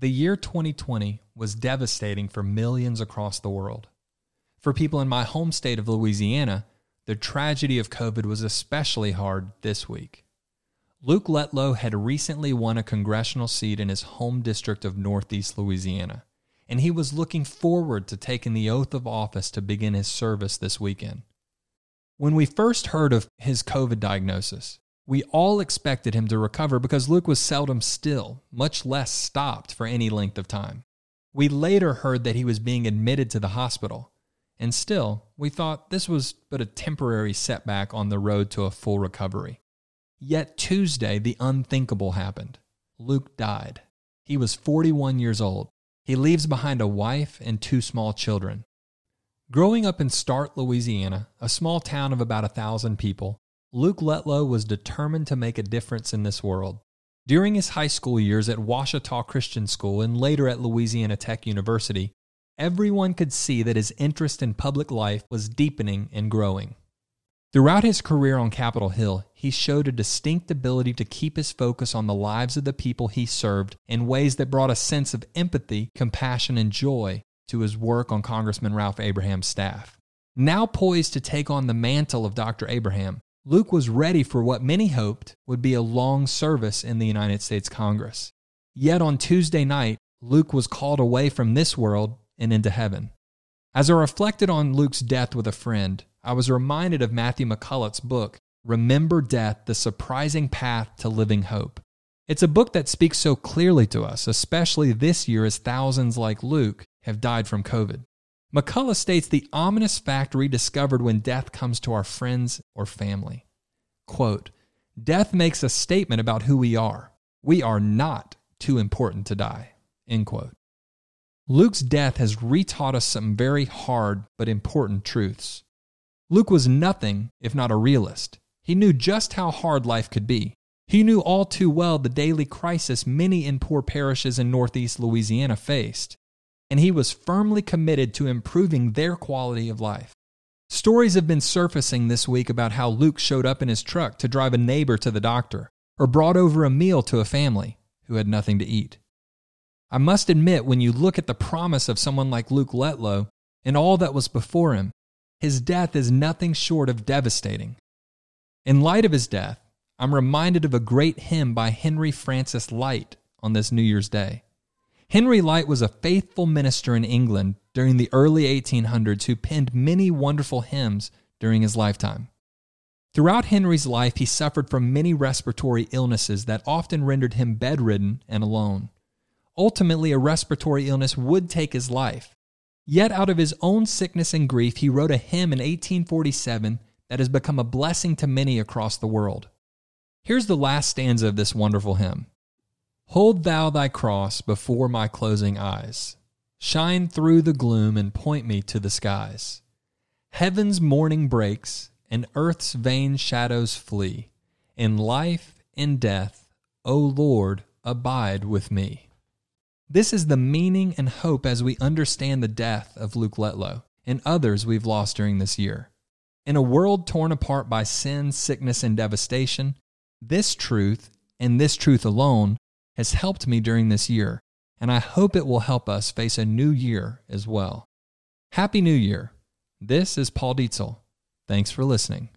The year 2020 was devastating for millions across the world. For people in my home state of Louisiana, the tragedy of COVID was especially hard this week. Luke Letlow had recently won a congressional seat in his home district of Northeast Louisiana, and he was looking forward to taking the oath of office to begin his service this weekend. When we first heard of his COVID diagnosis, we all expected him to recover because Luke was seldom still, much less stopped for any length of time. We later heard that he was being admitted to the hospital, and still, we thought this was but a temporary setback on the road to a full recovery. Yet Tuesday, the unthinkable happened. Luke died. He was 41 years old. He leaves behind a wife and two small children. Growing up in Start, Louisiana, a small town of about 1,000 people, Luke Letlow was determined to make a difference in this world. During his high school years at Ouachita Christian School and later at Louisiana Tech University, everyone could see that his interest in public life was deepening and growing. Throughout his career on Capitol Hill, he showed a distinct ability to keep his focus on the lives of the people he served in ways that brought a sense of empathy, compassion, and joy to his work on Congressman Ralph Abraham's staff. Now poised to take on the mantle of Dr. Abraham, Luke was ready for what many hoped would be a long service in the United States Congress. Yet on Tuesday night, Luke was called away from this world and into heaven. As I reflected on Luke's death with a friend, I was reminded of Matthew McCullough's book, Remember Death, The Surprising Path to Living Hope. It's a book that speaks so clearly to us, especially this year as thousands like Luke have died from COVID. McCullough states the ominous fact rediscovered when death comes to our friends or family. Quote, "Death makes a statement about who we are. We are not too important to die." End quote. Luke's death has retaught us some very hard but important truths. Luke was nothing if not a realist. He knew just how hard life could be. He knew all too well the daily crisis many in poor parishes in Northeast Louisiana faced, and he was firmly committed to improving their quality of life. Stories have been surfacing this week about how Luke showed up in his truck to drive a neighbor to the doctor or brought over a meal to a family who had nothing to eat. I must admit, when you look at the promise of someone like Luke Letlow and all that was before him, his death is nothing short of devastating. In light of his death, I'm reminded of a great hymn by Henry Francis Lyte on this New Year's Day. Henry Lyte was a faithful minister in England during the early 1800s who penned many wonderful hymns during his lifetime. Throughout Henry's life, he suffered from many respiratory illnesses that often rendered him bedridden and alone. Ultimately, a respiratory illness would take his life. Yet out of his own sickness and grief, he wrote a hymn in 1847 that has become a blessing to many across the world. Here's the last stanza of this wonderful hymn. "Hold thou thy cross before my closing eyes. Shine through the gloom and point me to the skies. Heaven's morning breaks and earth's vain shadows flee. In life, in death, O Lord, abide with me." This is the meaning and hope as we understand the death of Luke Letlow and others we've lost during this year. In a world torn apart by sin, sickness, and devastation, this truth, and this truth alone, has helped me during this year, and I hope it will help us face a new year as well. Happy New Year. This is Paul Dietzel. Thanks for listening.